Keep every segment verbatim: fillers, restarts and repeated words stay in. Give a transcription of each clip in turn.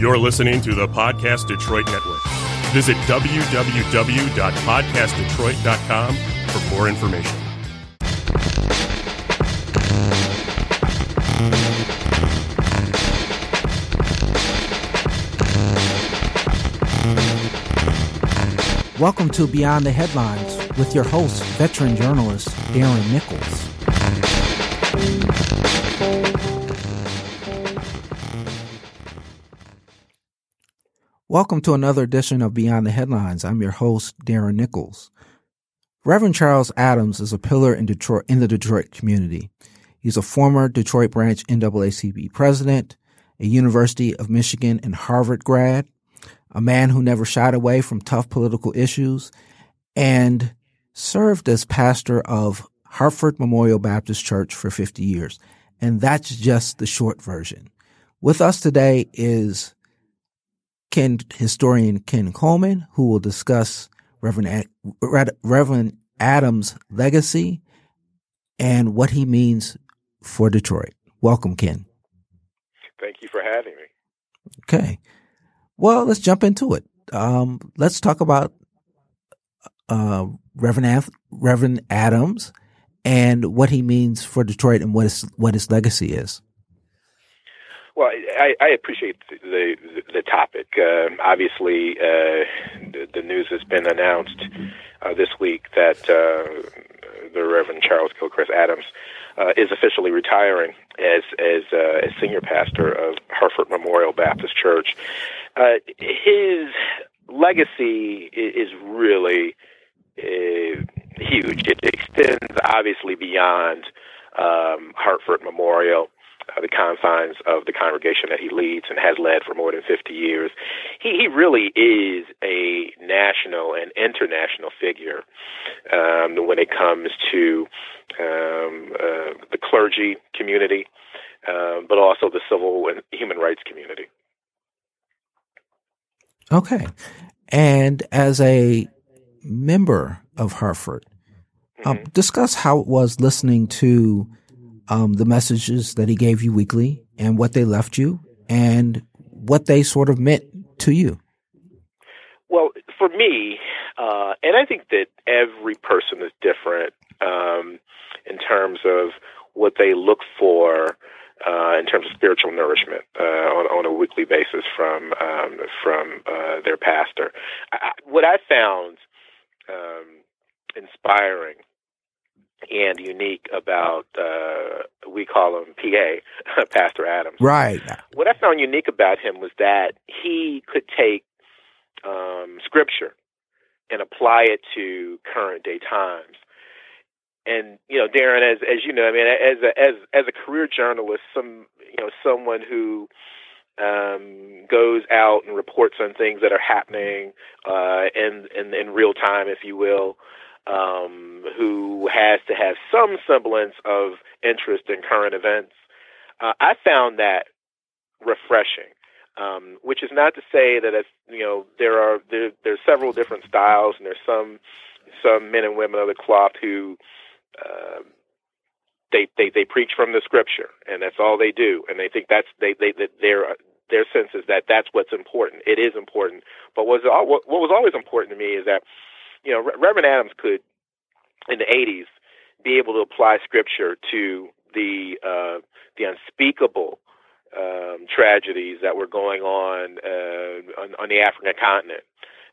You're listening to the Podcast Detroit Network. Visit w w w dot podcast detroit dot com for more information. Welcome to Beyond the Headlines with your host, veteran journalist Darren Nichols. Welcome to another edition of Beyond the Headlines. I'm your host, Darren Nichols. Reverend Charles Adams is a pillar in Detroit, in the Detroit community. He's a former Detroit branch N double A C P president, a University of Michigan and Harvard grad, a man who never shied away from tough political issues, and served as pastor of Hartford Memorial Baptist Church for fifty years. And that's just the short version. With us today is Ken, historian Ken Coleman, who will discuss Reverend, Reverend Adams' legacy and what he means for Detroit. Welcome, Ken. Thank you for having me. Okay. Well, let's jump into it. Um, let's talk about uh, Reverend Ad- Reverend Adams and what he means for Detroit and what his, what his legacy is. Well, I, I appreciate the the, the topic. Uh, obviously, uh, the, the news has been announced uh, this week that uh, the Reverend Charles Gilchrist Adams uh, is officially retiring as as, uh, as senior pastor of Hartford Memorial Baptist Church. Uh, his legacy is really uh, huge. It extends obviously beyond um, Hartford Memorial, Uh, the confines of the congregation that he leads and has led for more than fifty years. He, he really is a national and international figure um, when it comes to um, uh, the clergy community, uh, but also the civil and human rights community. Okay. And as a member of Hartford, mm-hmm. um, discuss how it was listening to Um, the messages that he gave you weekly and what they left you and what they sort of meant to you. Well, for me, uh, and I think that every person is different um, in terms of what they look for uh, in terms of spiritual nourishment uh, on, on a weekly basis from um, from uh, their pastor. I, what I found um, inspiring and unique about, uh, we call him P A, Pastor Adams. Right. What I found unique about him was that he could take um, scripture and apply it to current day times. And, you know, Darren, as as you know, I mean, as a, as as a career journalist, some you know, someone who um, goes out and reports on things that are happening uh, in, in in real time, if you will. Um, who has to have some semblance of interest in current events. Uh, I found that refreshing, um, which is not to say that it's, you know there are there there's several different styles, and there's some some men and women of the cloth who uh, they, they they preach from the scripture, and that's all they do, and they think that's they they that they're. Their sense is that that's what's important. It is important, but what was what was always important to me is that, you know, Reverend Adams could, in the eighties, be able to apply scripture to the uh, the unspeakable um, tragedies that were going on uh, on, on the African continent,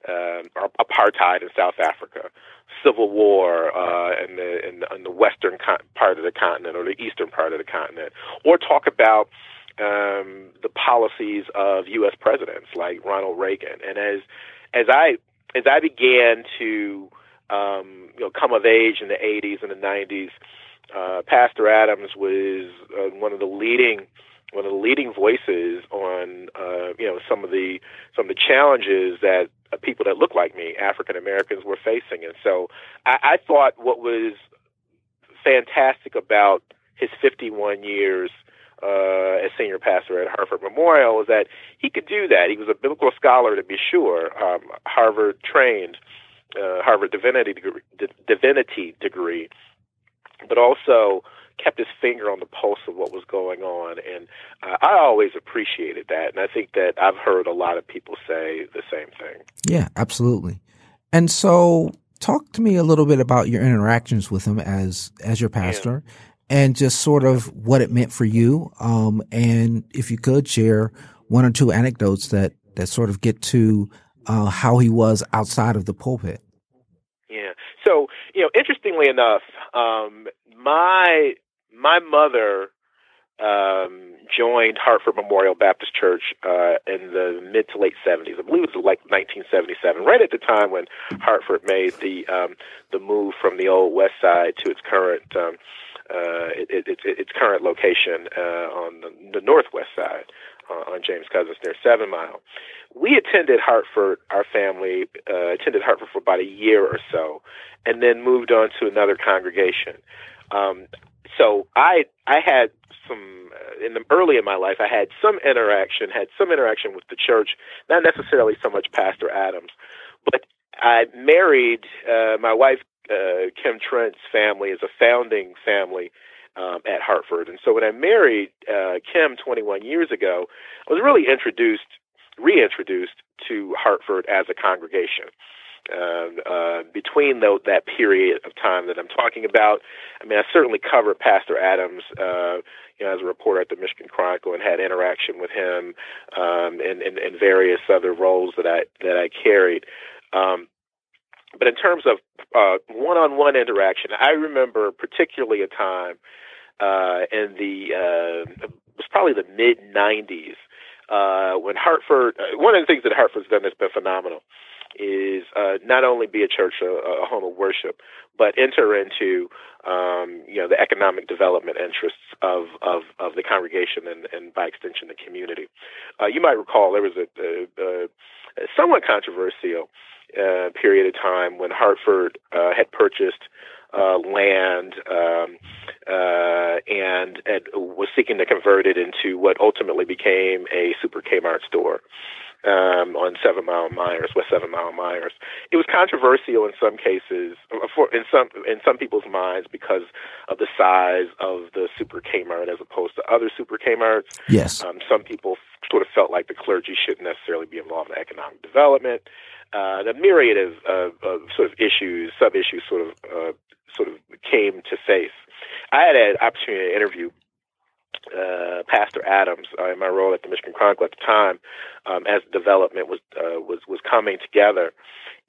uh, apartheid in South Africa, civil war uh, in, the, in, the, in the western con- part of the continent or the eastern part of the continent, or talk about um, the policies of U S presidents like Ronald Reagan. And as as I As I began to um, you know, come of age in the eighties and the nineties, uh, Pastor Adams was uh, one of the leading one of the leading voices on uh, you know some of the some of the challenges that uh, people that look like me, African Americans, were facing. And so I, I thought what was fantastic about his fifty-one years Uh, as senior pastor at Hartford Memorial was that he could do that. He was a biblical scholar, to be sure, um, Harvard trained, uh, Harvard divinity degree, d- divinity degree, but also kept his finger on the pulse of what was going on, and uh, I always appreciated that, and I think that I've heard a lot of people say the same thing. Yeah, absolutely. And so talk to me a little bit about your interactions with him as as your pastor, yeah. and just sort of what it meant for you, um, and if you could share one or two anecdotes that, that sort of get to uh, how he was outside of the pulpit. Yeah. So, you know, interestingly enough, um, my my mother um, joined Hartford Memorial Baptist Church uh, in the mid to late seventies. I believe it was like nineteen seventy-seven, right at the time when Hartford made the um, the move from the old West Side to its current um, uh, it, it, it, its current location uh, on the, the northwest side. Uh, on James Cousins near Seven Mile. We attended Hartford, our family, uh, attended Hartford for about a year or so, and then moved on to another congregation. Um, so I I had some, uh, in the early in my life, I had some interaction, had some interaction with the church, not necessarily so much Pastor Adams, but I married, uh, my wife, uh, Kim Trent's family is a founding family Um, at Hartford. And so when I married uh, Kim twenty-one years ago, I was really introduced, reintroduced to Hartford as a congregation. Um, uh, between the, that period of time that I'm talking about, I mean, I certainly covered Pastor Adams, uh, you know, as a reporter at the Michigan Chronicle and had interaction with him um, and, and, and various other roles that I, that I carried. Um, but in terms of uh, one-on-one interaction, I remember particularly a time Uh, in the, uh, it was probably the mid nineties, uh, when Hartford, uh, one of the things that Hartford's done that's been phenomenal is uh, not only be a church, a, a home of worship, but enter into, um, you know, the economic development interests of, of, of the congregation and, and by extension, the community. Uh, you might recall there was a, a, a somewhat controversial uh, period of time when Hartford uh, had purchased Uh, land um, uh, and, and was seeking to convert it into what ultimately became a Super Kmart store um, on Seven Mile and Myers, West Seven Mile and Myers. It was controversial in some cases, for, in some in some people's minds, because of the size of the Super Kmart as opposed to other Super Kmarts. Yes, um, some people sort of felt like the clergy shouldn't necessarily be involved in economic development. Uh, the myriad of, of, of sort of issues, sub issues, sort of. Uh, sort of came to face. I had an opportunity to interview uh, Pastor Adams uh, in my role at the Michigan Chronicle at the time um, as development was, uh, was was coming together.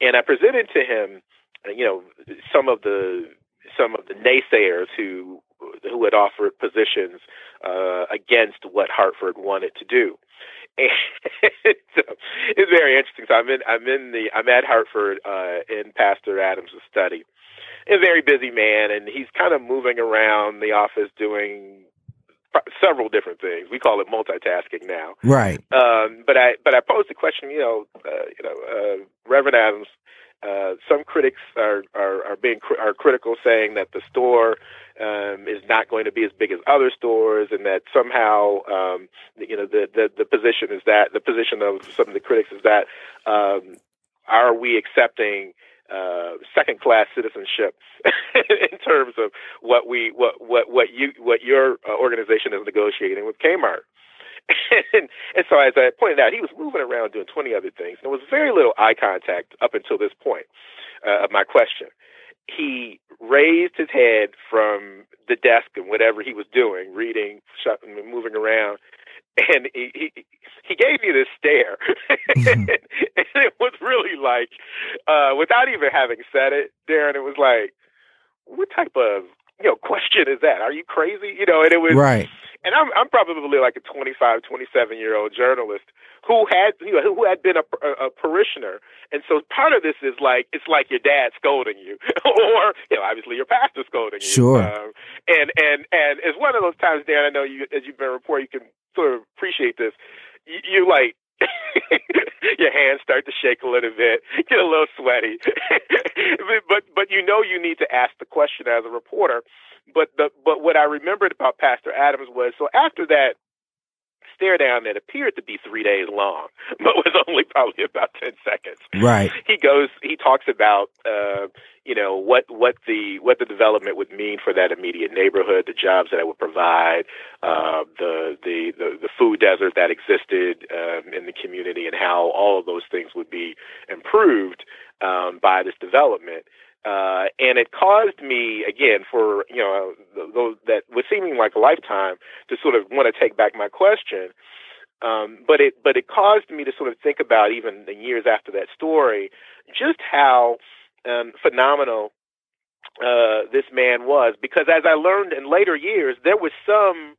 And I presented to him, you know, some of the some of the naysayers who who had offered positions uh, against what Hartford wanted to do. And so it's very interesting. So I'm in I'm in the I'm at Hartford uh, in Pastor Adams' study. A very busy man, and he's kind of moving around the office doing several different things. We call it multitasking now, right? Um, but I but I posed the question, you know, uh, you know, uh, Reverend Adams. Uh, some critics are are, are being cr- are critical, saying that the store um, is not going to be as big as other stores, and that somehow, um, you know, the, the the position is that the position of some of the critics is that um, are we accepting Uh, second-class citizenship in terms of what we, what, what, what you, what your organization is negotiating with Kmart. and, and so, as I pointed out, he was moving around doing twenty other things. There was very little eye contact up until this point uh, of my question. He raised his head from the desk and whatever he was doing, reading, shopping, moving around. And he, he he gave me this stare, and, and it was really like, uh, without even having said it, Darren, it was like, what type of you know question is that? Are you crazy? You know, and it was right. And I'm I'm probably like a twenty-five, twenty-seven year old journalist who had you know who had been a, a, a parishioner, and so part of this is like it's like your dad scolding you, or you know obviously your pastor scolding you. Sure. Um, and and and it's one of those times, Darren. I know you as you've been reporting, you can sort of appreciate this. You, you like your hands start to shake a little bit, get a little sweaty, but but you know you need to ask the question as a reporter. But the but what I remembered about Pastor Adams was so after that stare down that appeared to be three days long, but was only probably about ten seconds. Right. He goes, he talks about, uh, you know, what, what the, what the development would mean for that immediate neighborhood, the jobs that it would provide, uh, the, the, the, the food desert that existed, um, in the community, and how all of those things would be improved, um, by this development. Uh, and it caused me, again, for, you know, th- th- that was seeming like a lifetime, to sort of want to take back my question. Um, but it, but it caused me to sort of think about, even the years after that story, just how um, phenomenal uh, this man was. Because as I learned in later years, there was some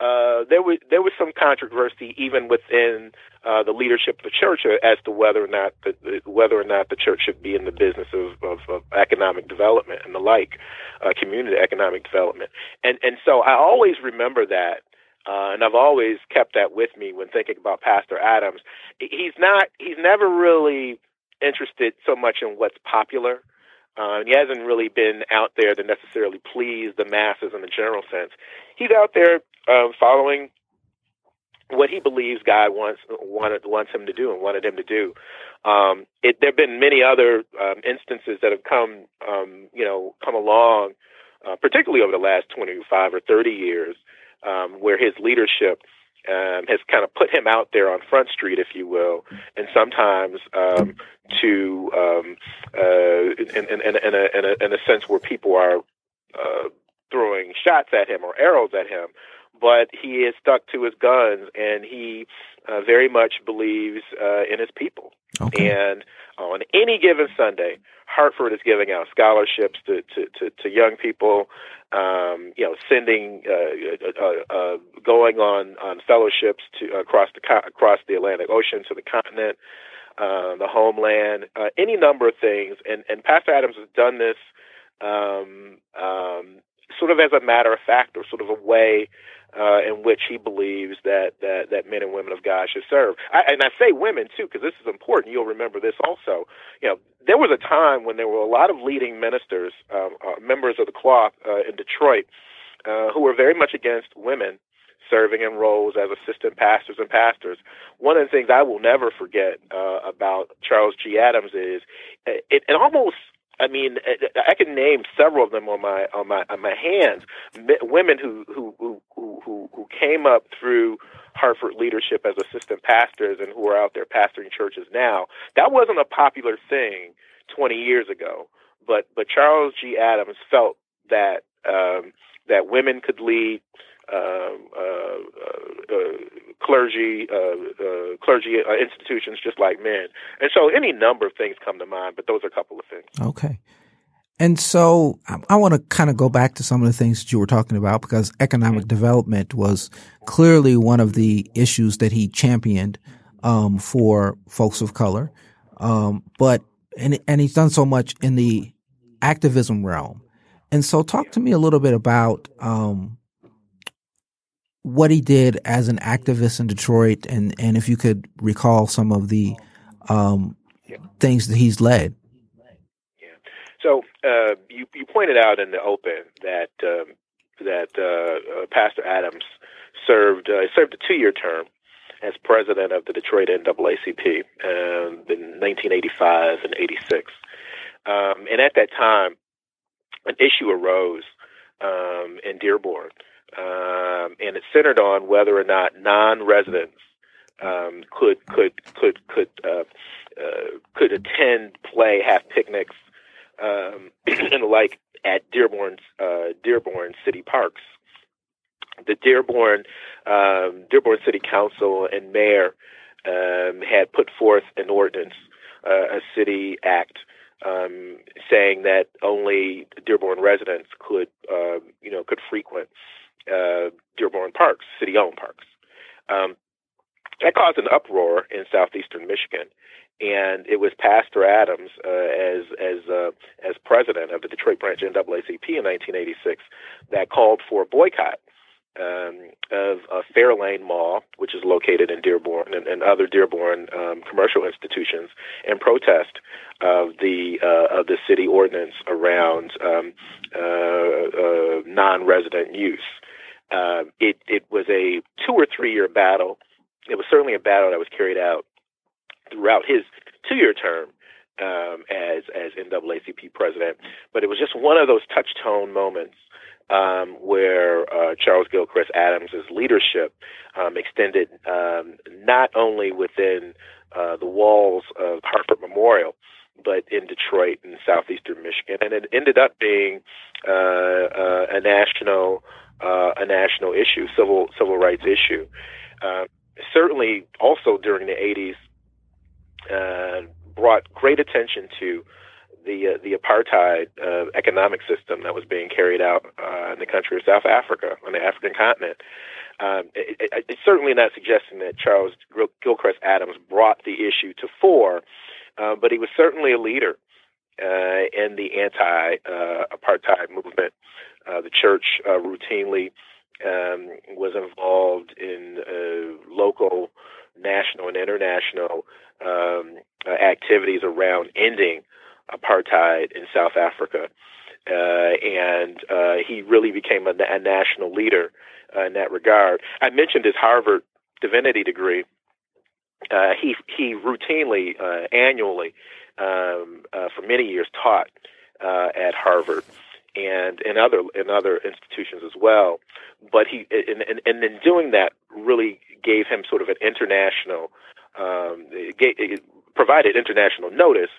uh, there was there was some controversy even within Uh, the leadership of the church as to whether or not the, the whether or not the church should be in the business of, of, of economic development and the like, uh, community economic development, and and so I always remember that, uh, and I've always kept that with me when thinking about Pastor Adams. He's not he's never really interested so much in what's popular. Uh, and he hasn't really been out there to necessarily please the masses in the general sense. He's out there uh, following what he believes God wants wanted wants him to do and wanted him to do. Um, it, there have been many other um, instances that have come, um, you know, come along, uh, particularly over the last twenty-five or thirty years, um, where his leadership um, has kind of put him out there on Front Street, if you will, and sometimes um, to um, uh, in, in, in, in, a, in, a, in a sense where people are uh, throwing shots at him or arrows at him. But he is stuck to his guns, and he uh, very much believes uh, in his people. Okay. And on any given Sunday, Hartford is giving out scholarships to to, to, to young people. Um, you know, sending uh, uh, uh, going on, on fellowships to across the across the Atlantic Ocean to the continent, uh, the homeland, uh, any number of things. And and Pastor Adams has done this um, um, sort of as a matter of fact, or sort of a way Uh, in which he believes that, that, that men and women of God should serve. I, and I say women, too, because this is important. You'll remember this also. You know, there was a time when there were a lot of leading ministers, um, uh, members of the cloth uh, in Detroit, uh, who were very much against women serving in roles as assistant pastors and pastors. One of the things I will never forget uh, about Charles G. Adams is it, it almost – I mean, I can name several of them on my on my on my hands. Women who who who who came up through Hartford leadership as assistant pastors and who are out there pastoring churches now. That wasn't a popular thing twenty years ago, but but Charles G. Adams felt that um, that women could lead um, uh, uh, uh, clergy uh, uh, clergy uh, institutions just like men. And so any number of things come to mind, but those are a couple of things. Okay. And so I, I want to kind of go back to some of the things that you were talking about, because economic development was clearly one of the issues that he championed um, for folks of color. Um, but and, and he's done so much in the activism realm. And so talk to me a little bit about um, what he did as an activist in Detroit, and, and if you could recall some of the um, yeah. things that he's led. Yeah. So uh, you, you pointed out in the open that um, that uh, uh, Pastor Adams served uh, served a two-year term as president of the Detroit N double A C P um, in nineteen eighty-five and eighty-six. Um, and at that time, an issue arose um, in Dearborn, um, and it centered on whether or not non-residents um, could could could could uh, uh, could attend, play, have picnics, um, and the like at Dearborn's uh, Dearborn City Parks. The Dearborn um, Dearborn City Council and Mayor um, had put forth an ordinance, uh, a city act, Um, saying that only Dearborn residents could, uh, you know, could frequent uh, Dearborn parks, city-owned parks. Um, that caused an uproar in southeastern Michigan, and it was Pastor Adams, uh, as as uh, as president of the Detroit branch N double A C P in nineteen eighty-six, that called for a boycott um, of uh, Fairlane Mall, which is located in Dearborn, and, and other Dearborn um, commercial institutions, in protest of the uh, of the city ordinance around um, uh, uh, non-resident use. Uh, it, it was a two or three year battle. It was certainly a battle that was carried out throughout his two year term um, as as N double A C P president. But it was just one of those touchstone moments um, where uh, Charles Gilchrist Adams' leadership um, extended um, not only within uh, the walls of Hartford Memorial, but in Detroit and southeastern Michigan, and it ended up being uh, uh, a national uh, a national issue, civil civil rights issue. Uh, certainly, also during the eighties, uh, brought great attention to the uh, the apartheid uh, economic system that was being carried out uh, in the country of South Africa, on the African continent. Um, it, it, it's certainly not suggesting that Charles Gilchrist Adams brought the issue to fore. Uh, but he was certainly a leader uh, in the anti-apartheid uh, movement. Uh, the church uh, routinely um, was involved in uh, local, national, and international um, uh, activities around ending apartheid in South Africa. Uh, and uh, he really became a, a national leader uh, in that regard. I mentioned his Harvard divinity degree. Uh, he he routinely, uh, annually, um, uh, for many years, taught uh, at Harvard and in other in other institutions as well. But he and and, and in doing that really gave him sort of an international, um, it gave, it provided international notice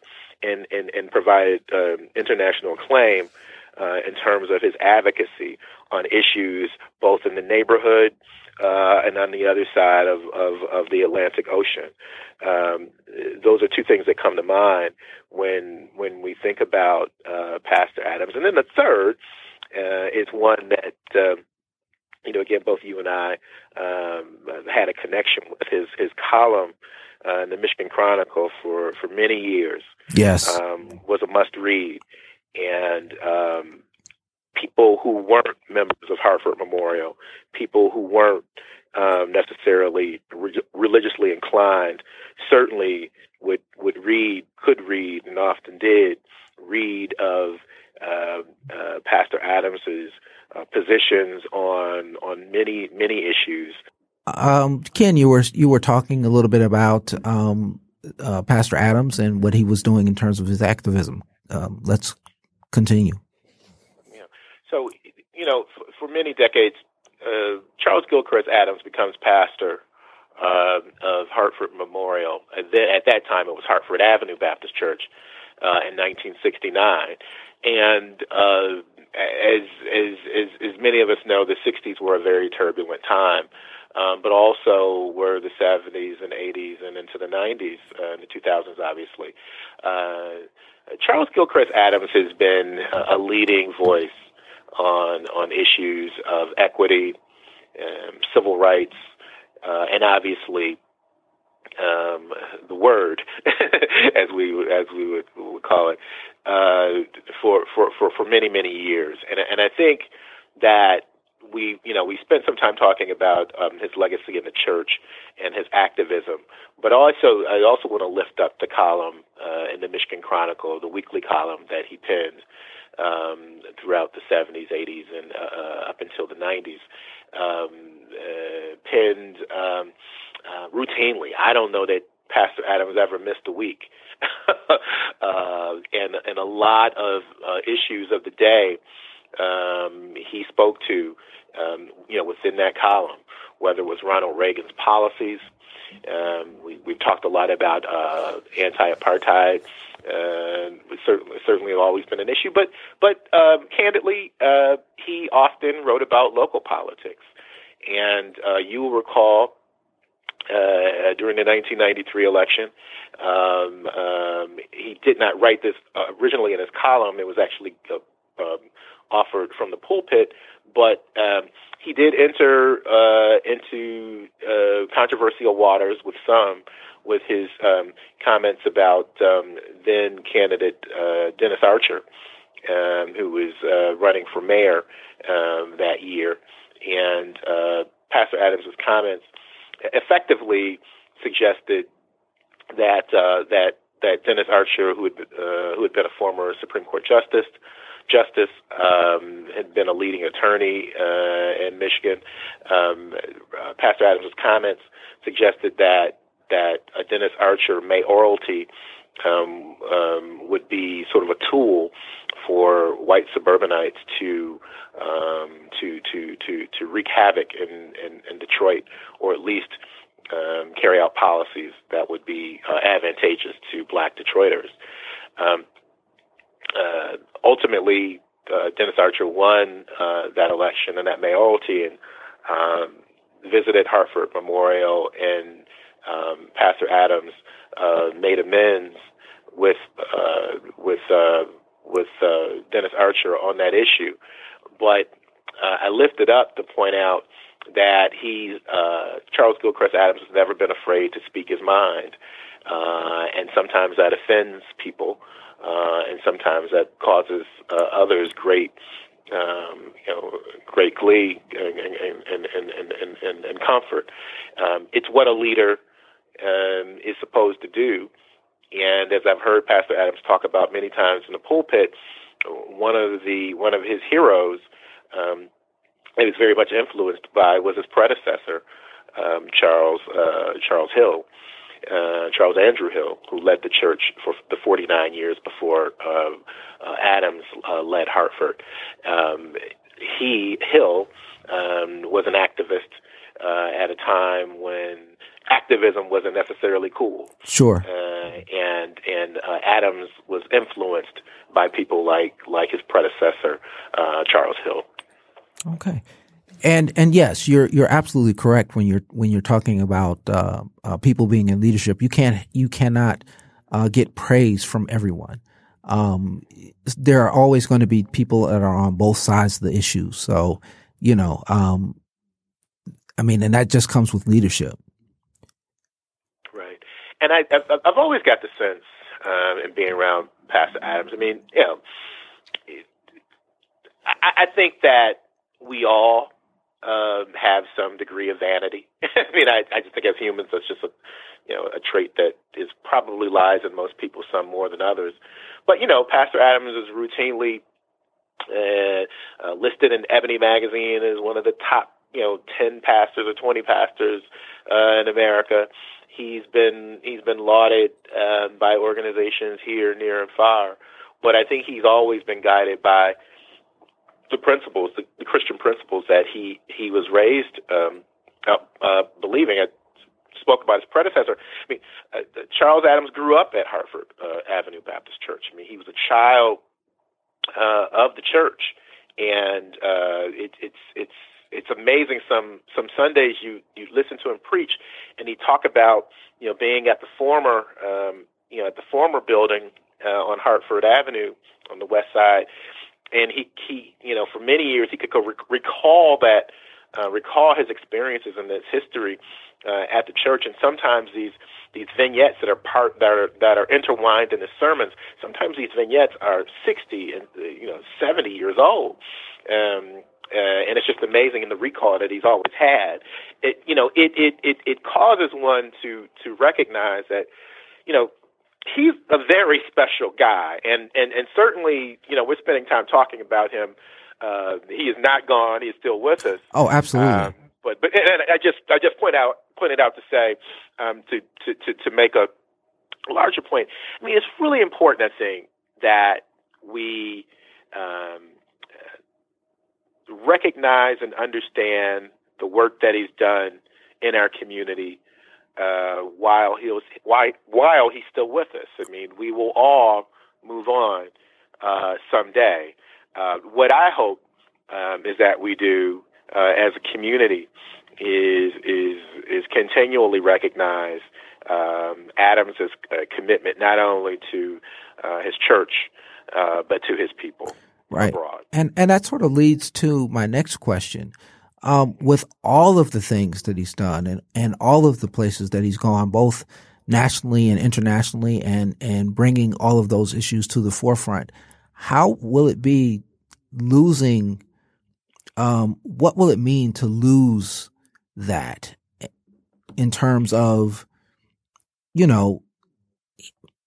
and and and provided um, international acclaim uh, in terms of his advocacy on issues both in the neighborhood. Uh, and on the other side of, of, of the Atlantic Ocean. Um, those are two things that come to mind when when we think about uh, Pastor Adams. And then the third uh, is one that, uh, you know, again, both you and I um, had a connection with his, his column uh, in the Michigan Chronicle for, for many years. Yes. Um, was a must read. And um people who weren't members of Hartford Memorial, people who weren't um, necessarily re- religiously inclined, certainly would would read, could read, and often did read of uh, uh, Pastor Adams's uh, positions on on many many issues. Um, Ken, you were you were talking a little bit about um, uh, Pastor Adams and what he was doing in terms of his activism. Um, let's continue. So, you know, for, for many decades, uh, Charles Gilchrist Adams becomes pastor uh, of Hartford Memorial. At that time, it was Hartford Avenue Baptist Church uh, in nineteen sixty-nine. And uh, as, as as as many of us know, the sixties were a very turbulent time, um, but also were the seventies and eighties and into the nineties uh, and the two thousands, obviously. Uh, Charles Gilchrist Adams has been a leading voice on on issues of equity, um, civil rights, uh, and obviously um, the word, as we as we would, we would call it, uh, for, for, for, for many many years. And and I think that we you know we spent some time talking about um, his legacy in the church and his activism, but also I also want to lift up the column uh, in the Michigan Chronicle, the weekly column that he penned Um, throughout the seventies, eighties, and uh, up until the nineties, um, uh, penned um, uh, routinely. I don't know that Pastor Adams ever missed a week. uh, and, and a lot of uh, issues of the day um, he spoke to, um, you know, within that column, whether it was Ronald Reagan's policies. Um, we, we've talked a lot about uh, anti-apartheid. Uh, it's certainly, certainly always been an issue, but but um, candidly, uh, he often wrote about local politics. And uh, you will recall uh, during the nineteen ninety-three election, um, um, he did not write this uh, originally in his column. It was actually uh, um, offered from the pulpit, but um, he did enter uh, into uh, controversial waters with some, with his um, comments about um, then candidate uh, Dennis Archer, um, who was uh, running for mayor um, that year. And uh, Pastor Adams' comments effectively suggested that uh, that that Dennis Archer, who had, uh, who had been a former Supreme Court justice, justice, um, had been a leading attorney uh, in Michigan. Um, uh, Pastor Adams' comments suggested that that uh, Dennis Archer mayoralty um, um, would be sort of a tool for white suburbanites to um, to, to to to wreak havoc in, in, in Detroit, or at least um, carry out policies that would be uh, advantageous to Black Detroiters. Um, uh, ultimately, uh, Dennis Archer won uh, that election and that mayoralty, and um, visited Hartford Memorial, and um, Pastor Adams uh, made amends with uh, with uh, with uh, Dennis Archer on that issue. But uh, I lifted up to point out that he, uh, Charles Gilchrist Adams, has never been afraid to speak his mind. Uh, and sometimes that offends people, uh, and sometimes that causes uh, others great, um, you know, great glee and and and and, and, and comfort. Um, it's what a leader um, is supposed to do. And as I've heard Pastor Adams talk about many times in the pulpit, one of the one of his heroes, um, he was very much influenced by, was his predecessor, um, Charles uh, Charles Hill. Uh, Charles Andrew Hill, who led the church for the forty-nine years before uh, uh, Adams uh, led Hartford. Um, he, Hill, um, was an activist uh, at a time when activism wasn't necessarily cool. Sure. Uh, and and uh, Adams was influenced by people like like his predecessor, uh, Charles Hill. Okay. And and yes, you're you're absolutely correct when you're when you're talking about uh, uh, people being in leadership. You can't you cannot uh, get praise from everyone. Um, there are always going to be people that are on both sides of the issue. So you know, um, I mean, and that just comes with leadership, right? And I I've, I've always got the sense um, in being around Pastor Adams. I mean, you know, I, I think that we all Um, have some degree of vanity. I mean, I, I just think as humans, that's just a, you know, a trait that is probably lies in most people, some more than others. But you know, Pastor Adams is routinely uh, uh, listed in Ebony magazine as one of the top, you know, ten pastors or twenty pastors uh, in America. He's been he's been lauded uh, by organizations here, near, and far. But I think he's always been guided by the principles, the, the Christian principles that he, he was raised um, up uh, believing. I spoke about his predecessor. I mean, uh, Charles Adams grew up at Hartford uh, Avenue Baptist Church. I mean, he was a child uh, of the church, and uh, it, it's it's it's amazing. Some some Sundays you you listen to him preach, and he talk about you know being at the former um, you know at the former building uh, on Hartford Avenue on the west side. And he, he, you know, for many years he could rec- recall that, uh, recall his experiences and his history uh, at the church. And sometimes these these vignettes that are part that are that are intertwined in his sermons. Sometimes these vignettes are sixty and you know seventy years old, um, uh, and it's just amazing in the recall that he's always had. It, you know, it it it it causes one to to recognize that, you know, he's a very special guy, and, and, and certainly, you know, we're spending time talking about him. Uh, he is not gone; he is still with us. Oh, absolutely. Um, but but and I just I just point out pointed out to say um, to, to, to to make a larger point. I mean, it's really important, I think, that we um, recognize and understand the work that he's done in our community. Uh, while he was, why, while he's still with us. I mean, we will all move on uh, someday. Uh, what I hope um, is that we do uh, as a community is is is continually recognize um, Adams' uh, commitment not only to uh, his church uh, but to his people right. abroad. And and that sort of leads to my next question. Um, with all of the things that he's done and, and all of the places that he's gone, both nationally and internationally, and, and bringing all of those issues to the forefront, how will it be losing um, – what will it mean to lose that in terms of, you know,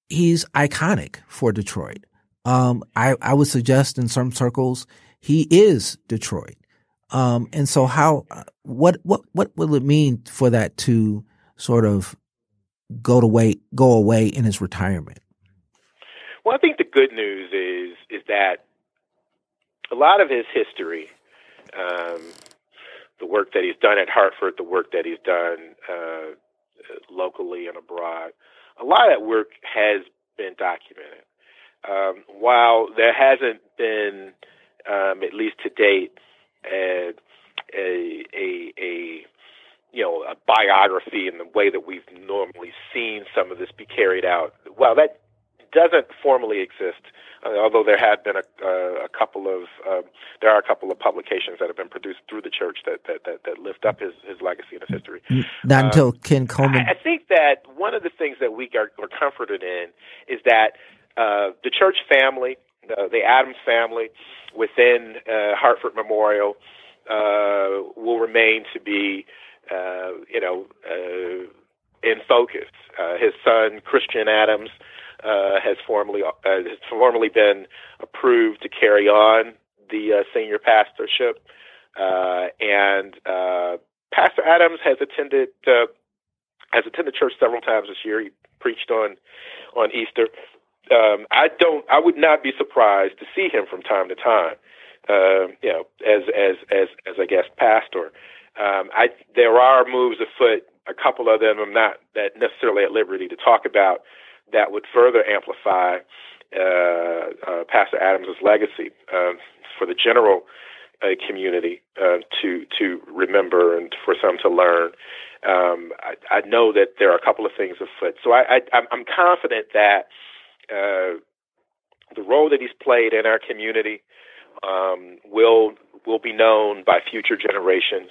he's iconic for Detroit. Um, I, I would suggest in some circles he is Detroit. Um, and so how, what, what, what will it mean for that to sort of go to wait, go away in his retirement? Well, I think the good news is, is that a lot of his history, um, the work that he's done at Hartford, the work that he's done, uh, locally and abroad, a lot of that work has been documented. Um, while there hasn't been, um, at least to date, a, a, a, a, you know, a biography in the way that we've normally seen some of this be carried out, while that doesn't formally exist, uh, although there have been a, uh, a couple of, um, there are a couple of publications that have been produced through the church that that, that, that lift up his, his legacy and his history. Not um, until Ken Coleman. I, I think that one of the things that we are, are comforted in is that uh, the church family, the, the Adams family within uh, Hartford Memorial uh, will remain to be, uh, you know, uh, in focus. Uh, his son, Christian Adams, Uh, has formally uh, has formally been approved to carry on the uh, senior pastorship, uh, and uh, Pastor Adams has attended uh, has attended church several times this year. He preached on on Easter. Um, I don't. I would not be surprised to see him from time to time. Uh, you know, as as as as I guess pastor. Um, I there are moves afoot. A couple of them I'm not that necessarily at liberty to talk about, that would further amplify uh, uh, Pastor Adams' legacy um, for the general uh, community uh, to to remember and for some to learn. Um, I, I know that there are a couple of things afoot. So I, I, I'm confident that uh, the role that he's played in our community um, will will be known by future generations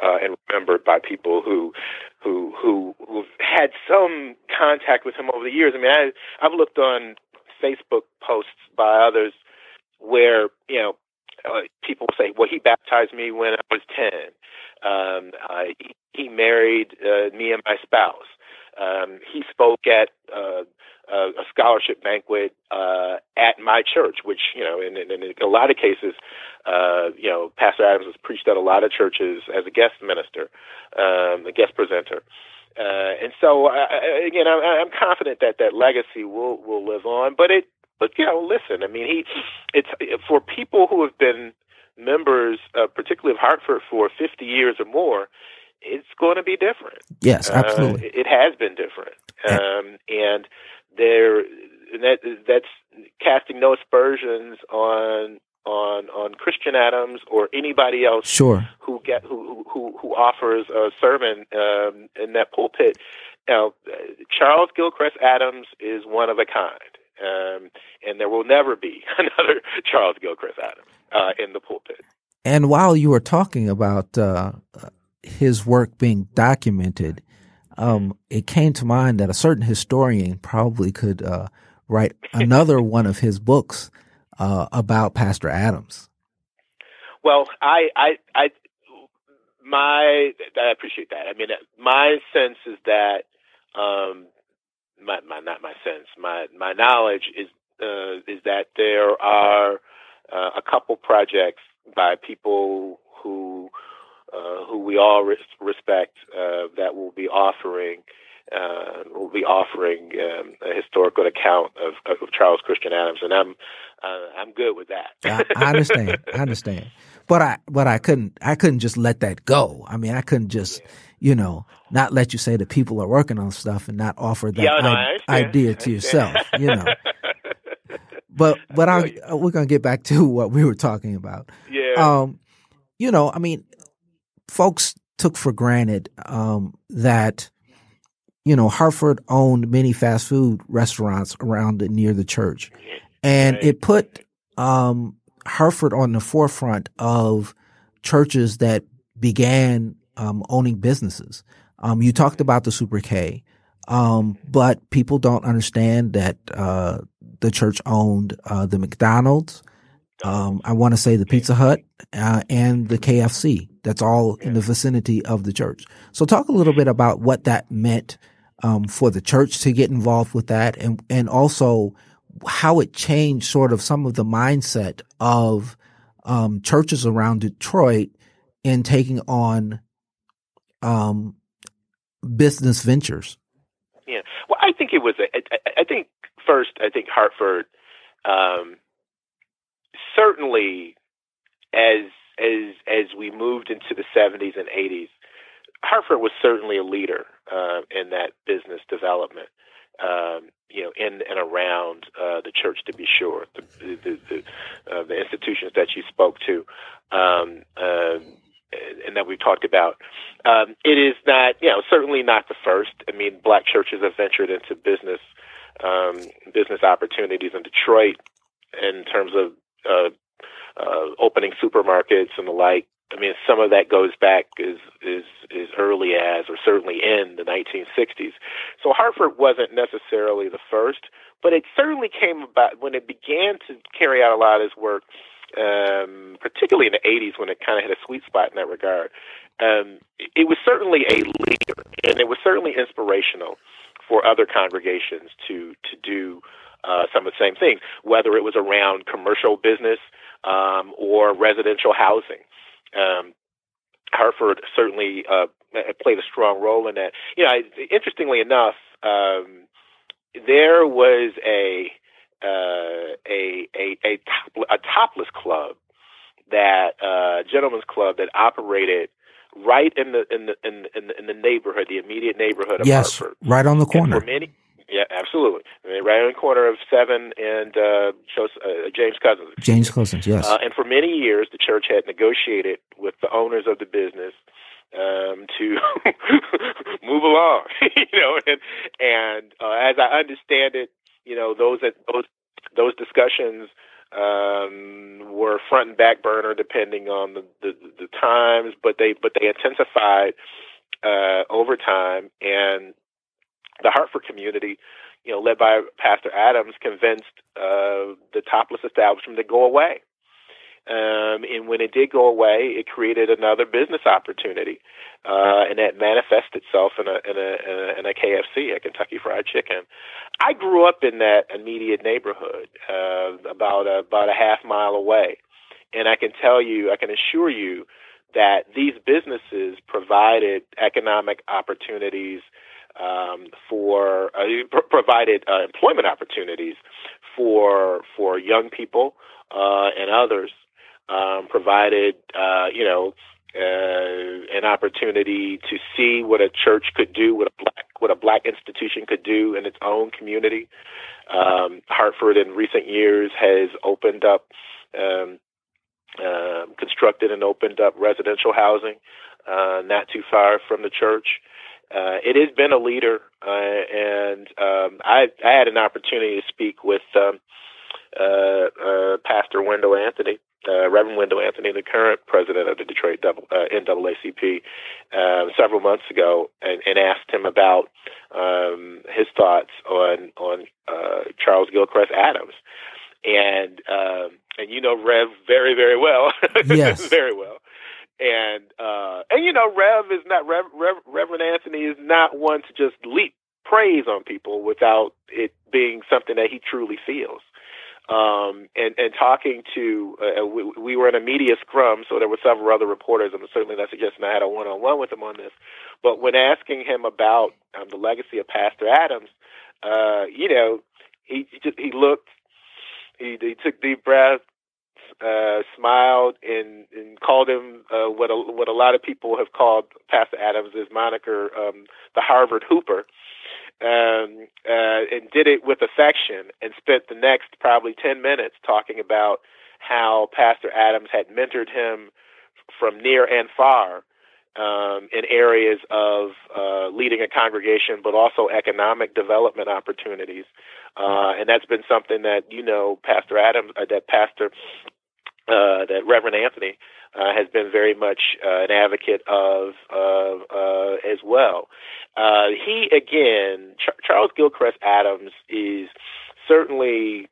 uh, and remembered by people who who who who've had some contact with him over the years. I mean, I, I've looked on Facebook posts by others where, you know, uh, people say, well, he baptized me when I was ten. Um, uh, he, he married uh, me and my spouse. Um, he spoke at uh, a scholarship banquet uh, at my church, which, you know, in, in, in a lot of cases, uh, you know, Pastor Adams has preached at a lot of churches as a guest minister, um, a guest presenter. Uh, and so, uh, again, I, I'm confident that that legacy will, will live on. But, it, but you know, listen, I mean, he, it's for people who have been members, uh, particularly of Hartford, for fifty years or more, it's going to be different. Yes, absolutely. Uh, it has been different. Um, and there, that, that's casting no aspersions on on on Christian Adams or anybody else sure. who get who who who offers a sermon um, in that pulpit. Now, Charles Gilchrist Adams is one of a kind, um, and there will never be another Charles Gilchrist Adams uh, in the pulpit. And while you were talking about uh, his work being documented, um, it came to mind that a certain historian probably could uh, write another one of his books Uh, about Pastor Adams. Well, I, I, I, my, I appreciate that. I mean, my sense is that, um, my, my, not my sense, my, my knowledge is, uh, is that there are uh, a couple projects by people who, uh, who we all res- respect, uh, that will be offering. Uh, we'll be offering um, a historical account of, of Charles Christian Adams, and I'm uh, I'm good with that. I, I understand, I understand, but I but I couldn't I couldn't just let that go. I mean, I couldn't just yeah. you know not let you say that people are working on stuff and not offer that yeah, no, I, I idea to yourself. You know, but but I, we're gonna get back to what we were talking about. Yeah, um, you know, I mean, folks took for granted um, that. You know, Hartford owned many fast food restaurants around and near the church, and it put um, Hartford on the forefront of churches that began um, owning businesses. Um, you talked about the Super K, um, but people don't understand that uh, the church owned uh, the McDonald's, um, I want to say the Pizza Hut, uh, and the K F C. That's all in the vicinity of the church. So talk a little bit about what that meant Um, for the church to get involved with that, and and also how it changed sort of some of the mindset of um, churches around Detroit in taking on um, business ventures. Yeah, well, I think it was. A, I, I think first, I think Hartford um, certainly as as as we moved into the seventies and eighties, Hartford was certainly a leader uh, in that business development. Um, you know, in and around uh, the church, to be sure, the the, the, uh, the institutions that you spoke to, um, uh, and that we've talked about. Um, it is not, you know, certainly not the first. I mean, black churches have ventured into business um, business opportunities in Detroit in terms of uh, uh, opening supermarkets and the like. I mean, some of that goes back as, as, as early as, or certainly in the nineteen sixties. So Hartford wasn't necessarily the first, but it certainly came about when it began to carry out a lot of its work, um, particularly in the eighties when it kind of hit a sweet spot in that regard. Um, it was certainly a leader, and it was certainly inspirational for other congregations to, to do uh, some of the same things, whether it was around commercial business um, or residential housing. Um, Hartford certainly uh, played a strong role in that. You know, I, interestingly enough, um, there was a, uh, a a a top, a topless club, that uh, gentleman's club that operated right in the in the in the, in the neighborhood, the immediate neighborhood of yes, Hartford, right on the corner. And for many, yeah, absolutely. I mean, right on the corner of seven and uh, James Cousins. James Cousins, yes. Uh, and for many years, the church had negotiated with the owners of the business um, to move along. You know, and, and uh, as I understand it, you know, those those those discussions um, were front and back burner depending on the, the, the times, but they but they intensified uh, over time. And the Hartford community, you know, led by Pastor Adams, convinced uh, the topless establishment to go away. Um, and when it did go away, it created another business opportunity, uh, and that manifests itself in a, in a in a K F C, a Kentucky Fried Chicken. I grew up in that immediate neighborhood, uh, about a, about a half mile away, and I can tell you, I can assure you, that these businesses provided economic opportunities. Um, for uh, pr- provided uh, employment opportunities for for young people uh, and others, um, provided uh, you know uh, an opportunity to see what a church could do, what a black what a black institution could do in its own community. Um, Hartford in recent years has opened up, um, uh, constructed and opened up residential housing uh, not too far from the church. Uh, it has been a leader, uh, and um, I, I had an opportunity to speak with um, uh, uh, Pastor Wendell Anthony, uh, Reverend Wendell Anthony, the current president of the Detroit double, uh, N double A C P, uh, several months ago, and, and asked him about um, his thoughts on on uh, Charles Gilchrist Adams, and um, and you know Rev very very well, yes, very well. And, uh, and you know, Rev is not, Rev, Rev, Reverend Anthony is not one to just leap praise on people without it being something that he truly feels. Um, and, and talking to, uh, we, we were in a media scrum, so there were several other reporters. I'm certainly not suggesting I had a one-on-one with him on this. But when asking him about um, the legacy of Pastor Adams, uh, you know, he, he, just, he looked, he, he took deep breaths. Uh, smiled and, and called him uh, what a, what a lot of people have called Pastor Adams' moniker, um, the Harvard Hooper, um, uh, and did it with affection and spent the next probably ten minutes talking about how Pastor Adams had mentored him from near and far um, in areas of uh, leading a congregation, but also economic development opportunities. Uh, and that's been something that, you know, Pastor Adams, uh, that Pastor Uh, that Reverend Anthony uh, has been very much uh, an advocate of, of uh, as well. Uh, he, again, Ch- Charles Gilchrist Adams is certainly,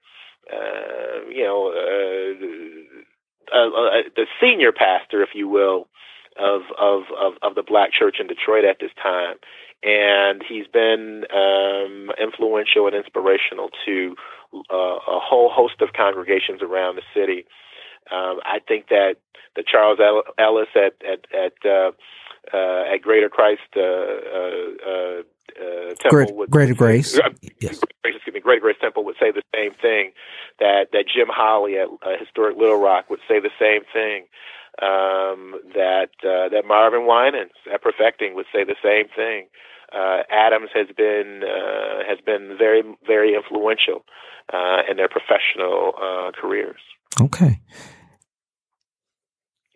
uh, you know, uh, a, a, a, the senior pastor, if you will, of of of, of the black church in Detroit at this time, and he's been um, influential and inspirational to uh, a whole host of congregations around the city. Um, I think that the Charles Ellis at at at, uh, uh, at Greater Christ uh, uh, uh, Temple, Great, would, Greater Grace, uh, yes. excuse me, Greater Grace Temple would say the same thing. That that Jim Holly at uh, Historic Little Rock would say the same thing. Um, that uh, that Marvin Winans at Perfecting would say the same thing. Uh, Adams has been uh, has been very very influential uh, in their professional uh, careers. Okay.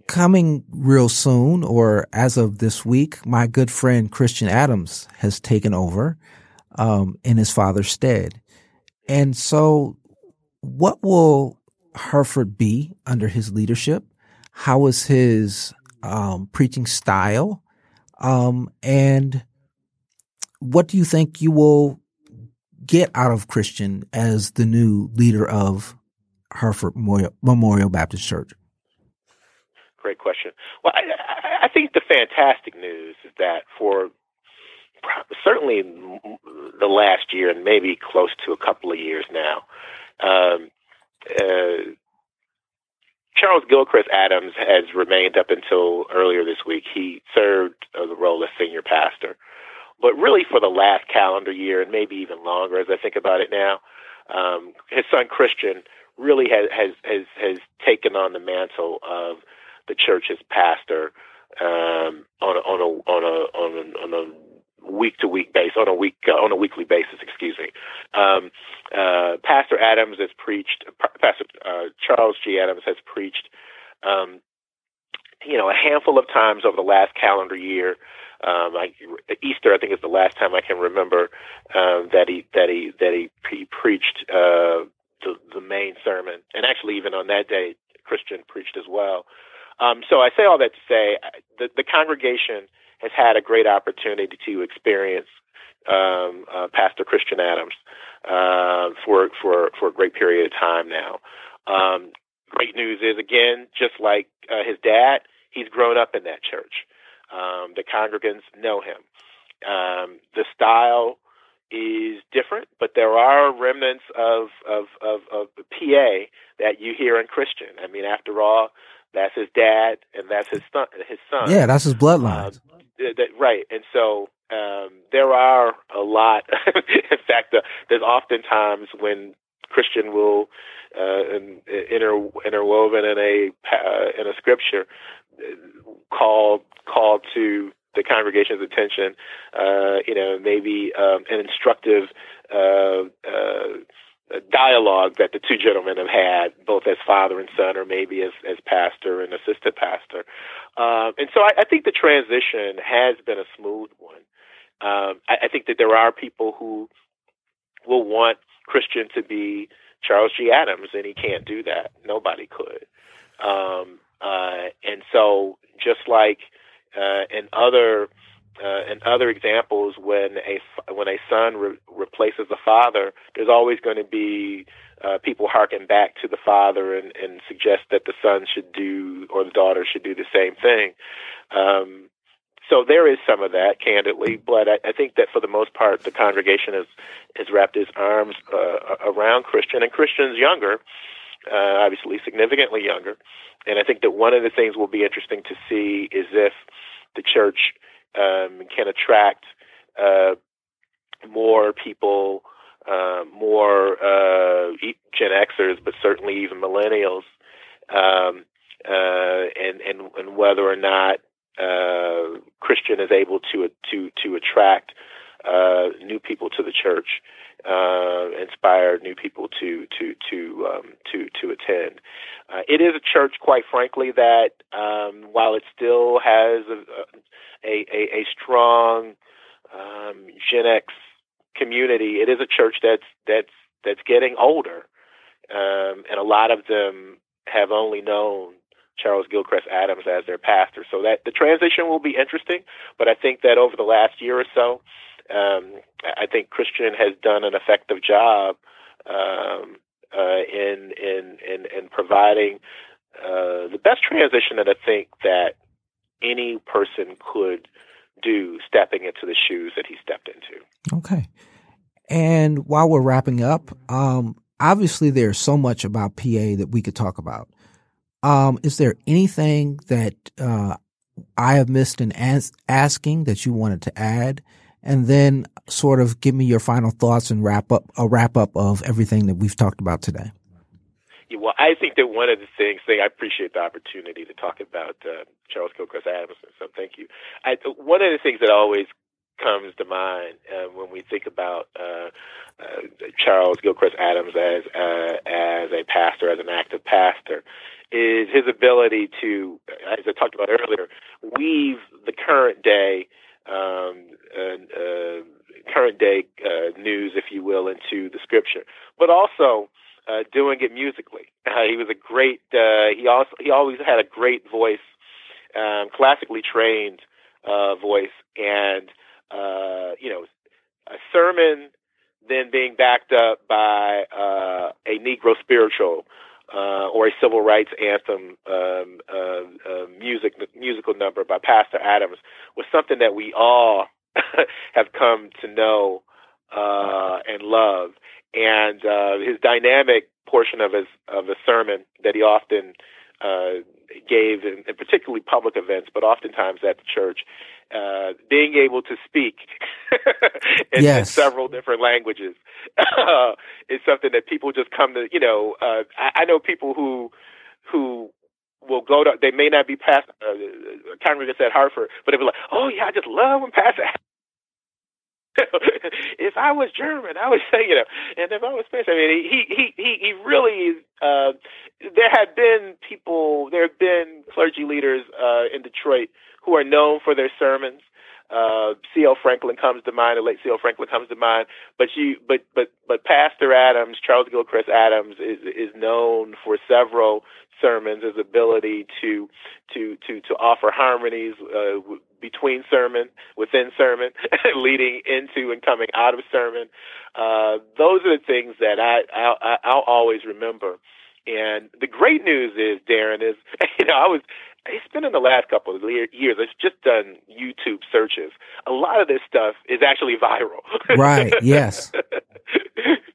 Coming real soon, or as of this week, my good friend Christian Adams has taken over um, in his father's stead. And so what will Hartford be under his leadership? How is his um, preaching style? Um, and what do you think you will get out of Christian as the new leader of Hartford Memorial Baptist Church? Great question. Well, I, I think the fantastic news is that for certainly the last year and maybe close to a couple of years now, um, uh, Charles Gilchrist Adams has remained up until earlier this week. He served the role as senior pastor. But really for the last calendar year and maybe even longer as I think about it now, um, his son Christian really has, has has has taken on the mantle of the church's pastor um, on a, on a on a on a on a week to week basis on a week uh, on a weekly basis. Excuse me. Um, uh, Pastor Adams has preached. Pastor uh, Charles G. Adams has preached. Um, you know, a handful of times over the last calendar year. Um, I, Easter, I think, is the last time I can remember uh, that he that he that he, he preached. Uh, The, the main sermon, and actually even on that day, Christian preached as well. Um, so I say all that to say the, the congregation has had a great opportunity to experience um, uh, Pastor Christian Adams uh, for for for a great period of time now. Um, great news is, again, just like uh, his dad, he's grown up in that church. Um, the congregants know him. Um, the style is different, but there are remnants of, of, of, of the P A that you hear in Christian. I mean, after all, that's his dad and that's his son. His son. Yeah, that's his bloodline. Uh, that, right. And so um, there are a lot. In fact, the, there's oftentimes when Christian will uh, inter, interwoven in a uh, in a scripture called called to the congregation's attention, uh, you know, maybe um, an instructive uh, uh, dialogue that the two gentlemen have had, both as father and son, or maybe as, as pastor and assistant pastor. Um, and so I, I think the transition has been a smooth one. Um, I, I think that there are people who will want Christian to be Charles G. Adams, and he can't do that. Nobody could. Um, uh, and so just like Uh, and other uh, and other examples, when a when a son re- replaces a father, there's always going to be uh, people harken back to the father and, and suggest that the son should do or the daughter should do the same thing. Um, so there is some of that, candidly, but I, I think that for the most part, the congregation has has wrapped its arms uh, around Christian, and Christian's younger, uh, obviously significantly younger. And I think that one of the things will be interesting to see is if the church um, can attract uh, more people, uh, more uh, Gen Xers, but certainly even millennials, um, uh, and, and and whether or not uh, Christian is able to to to attract uh, new people to the church. Uh, inspire new people to to to um, to to attend. Uh, it is a church, quite frankly, that um, while it still has a a, a, a strong um, Gen X community, it is a church that's that's that's getting older, um, and a lot of them have only known Charles Gilchrist Adams as their pastor. So that the transition will be interesting, but I think that over the last year or so, Um, I think Christian has done an effective job um, uh, in, in in in providing uh, the best transition that I think that any person could do stepping into the shoes that he stepped into. Okay. And while we're wrapping up, um, obviously there's so much about P A that we could talk about. Um, is there anything that uh, I have missed in as- asking that you wanted to add? And then sort of give me your final thoughts and wrap up a wrap up of everything that we've talked about today. Yeah, well, I think that one of the things, I appreciate the opportunity to talk about uh, Charles Kilcrease Adams, so thank you. I, one of the things that always comes to mind uh, when we think about uh, uh, Charles Gilchrist Adams as uh, as a pastor, as an active pastor, is his ability to, as I talked about earlier, weave the current day Um, uh, uh, current day uh, news, if you will, into the scripture, but also uh, doing it musically. Uh, he was a great. Uh, he also he always had a great voice, um, classically trained uh, voice, and uh, you know, a sermon then being backed up by uh, a Negro spiritual uh, or a civil rights anthem um, uh, uh, music musical number by Pastor Adams was something that we all have come to know uh, and love. And uh, his dynamic portion of his of the sermon that he often uh, gave, in, in particularly public events, but oftentimes at the church, uh, being able to speak in, yes. in several different languages uh, is something that people just come to, you know, uh, I, I know people who who will go to, they may not be past, uh, congregants at Hartford, but they'll be like, oh yeah, I just love when Pastor if I was German, I would say, you know, and if I was Spanish, I mean, he he he, he really, uh, there have been people, there have been clergy leaders uh, in Detroit who are known for their sermons. Uh, C. L. Franklin comes to mind, the late C. L. Franklin comes to mind, but you, but but but Pastor Adams, Charles Gilchrist Adams, is is known for several sermons, his ability to to to to offer harmonies uh, w- between sermon, within sermon, leading into and coming out of sermon. Uh, those are the things that I, I I'll always remember. And the great news is, Darren, is you know I was. It's been in the last couple of years. I've just done YouTube searches. A lot of this stuff is actually viral. Right, yes.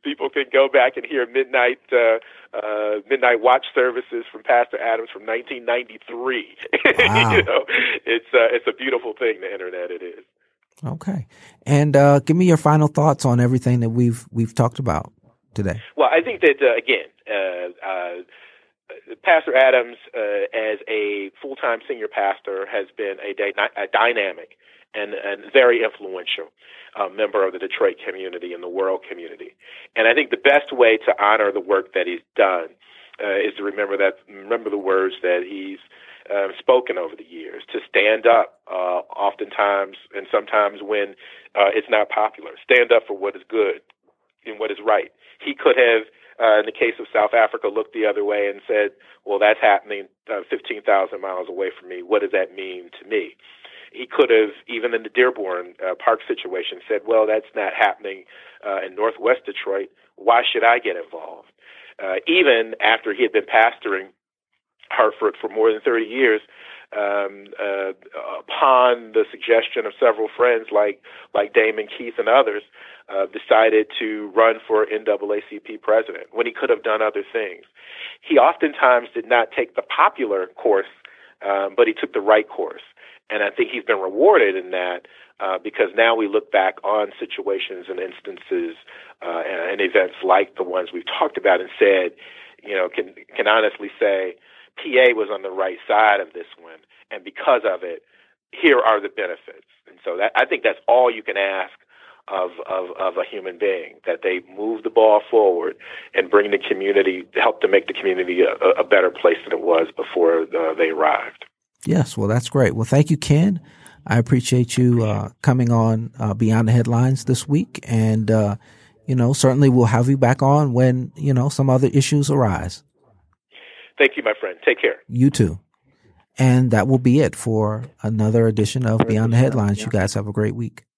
People can go back and hear midnight uh, uh, midnight watch services from Pastor Adams from nineteen ninety-three. Wow. You know, it's, uh, it's a beautiful thing, the Internet, it is. Okay. And uh, give me your final thoughts on everything that we've we've talked about today. Well, I think that, uh, again, uh, uh Pastor Adams, uh, as a full-time senior pastor, has been a, dy- a dynamic and, and very influential uh, member of the Detroit community and the world community. And I think the best way to honor the work that he's done uh, is to remember that remember the words that he's uh, spoken over the years, to stand up uh, oftentimes and sometimes when uh, it's not popular. Stand up for what is good and what is right. He could have Uh, in the case of South Africa, looked the other way and said, well, that's happening uh, fifteen thousand miles away from me. What does that mean to me? He could have, even in the Dearborn uh, Park situation, said, well, that's not happening uh, in Northwest Detroit. Why should I get involved? Uh, even after he had been pastoring Hartford for more than thirty years, um, uh, upon the suggestion of several friends like like Damon Keith and others, uh, decided to run for N double A C P president when he could have done other things. He oftentimes did not take the popular course, um, but he took the right course. And I think he's been rewarded in that uh, because now we look back on situations and instances uh, and, and events like the ones we've talked about and said, you know, can can honestly say, P A was on the right side of this one, and because of it, here are the benefits. And so that, I think that's all you can ask of, of, of a human being, that they move the ball forward and bring the community, help to make the community a, a better place than it was before uh, they arrived. Yes, well, that's great. Well, thank you, Ken. I appreciate you uh, coming on uh, Beyond the Headlines this week, and uh, you know, certainly we'll have you back on when you know some other issues arise. Thank you, my friend. Take care. You too. And that will be it for another edition of Beyond the Headlines. You guys have a great week.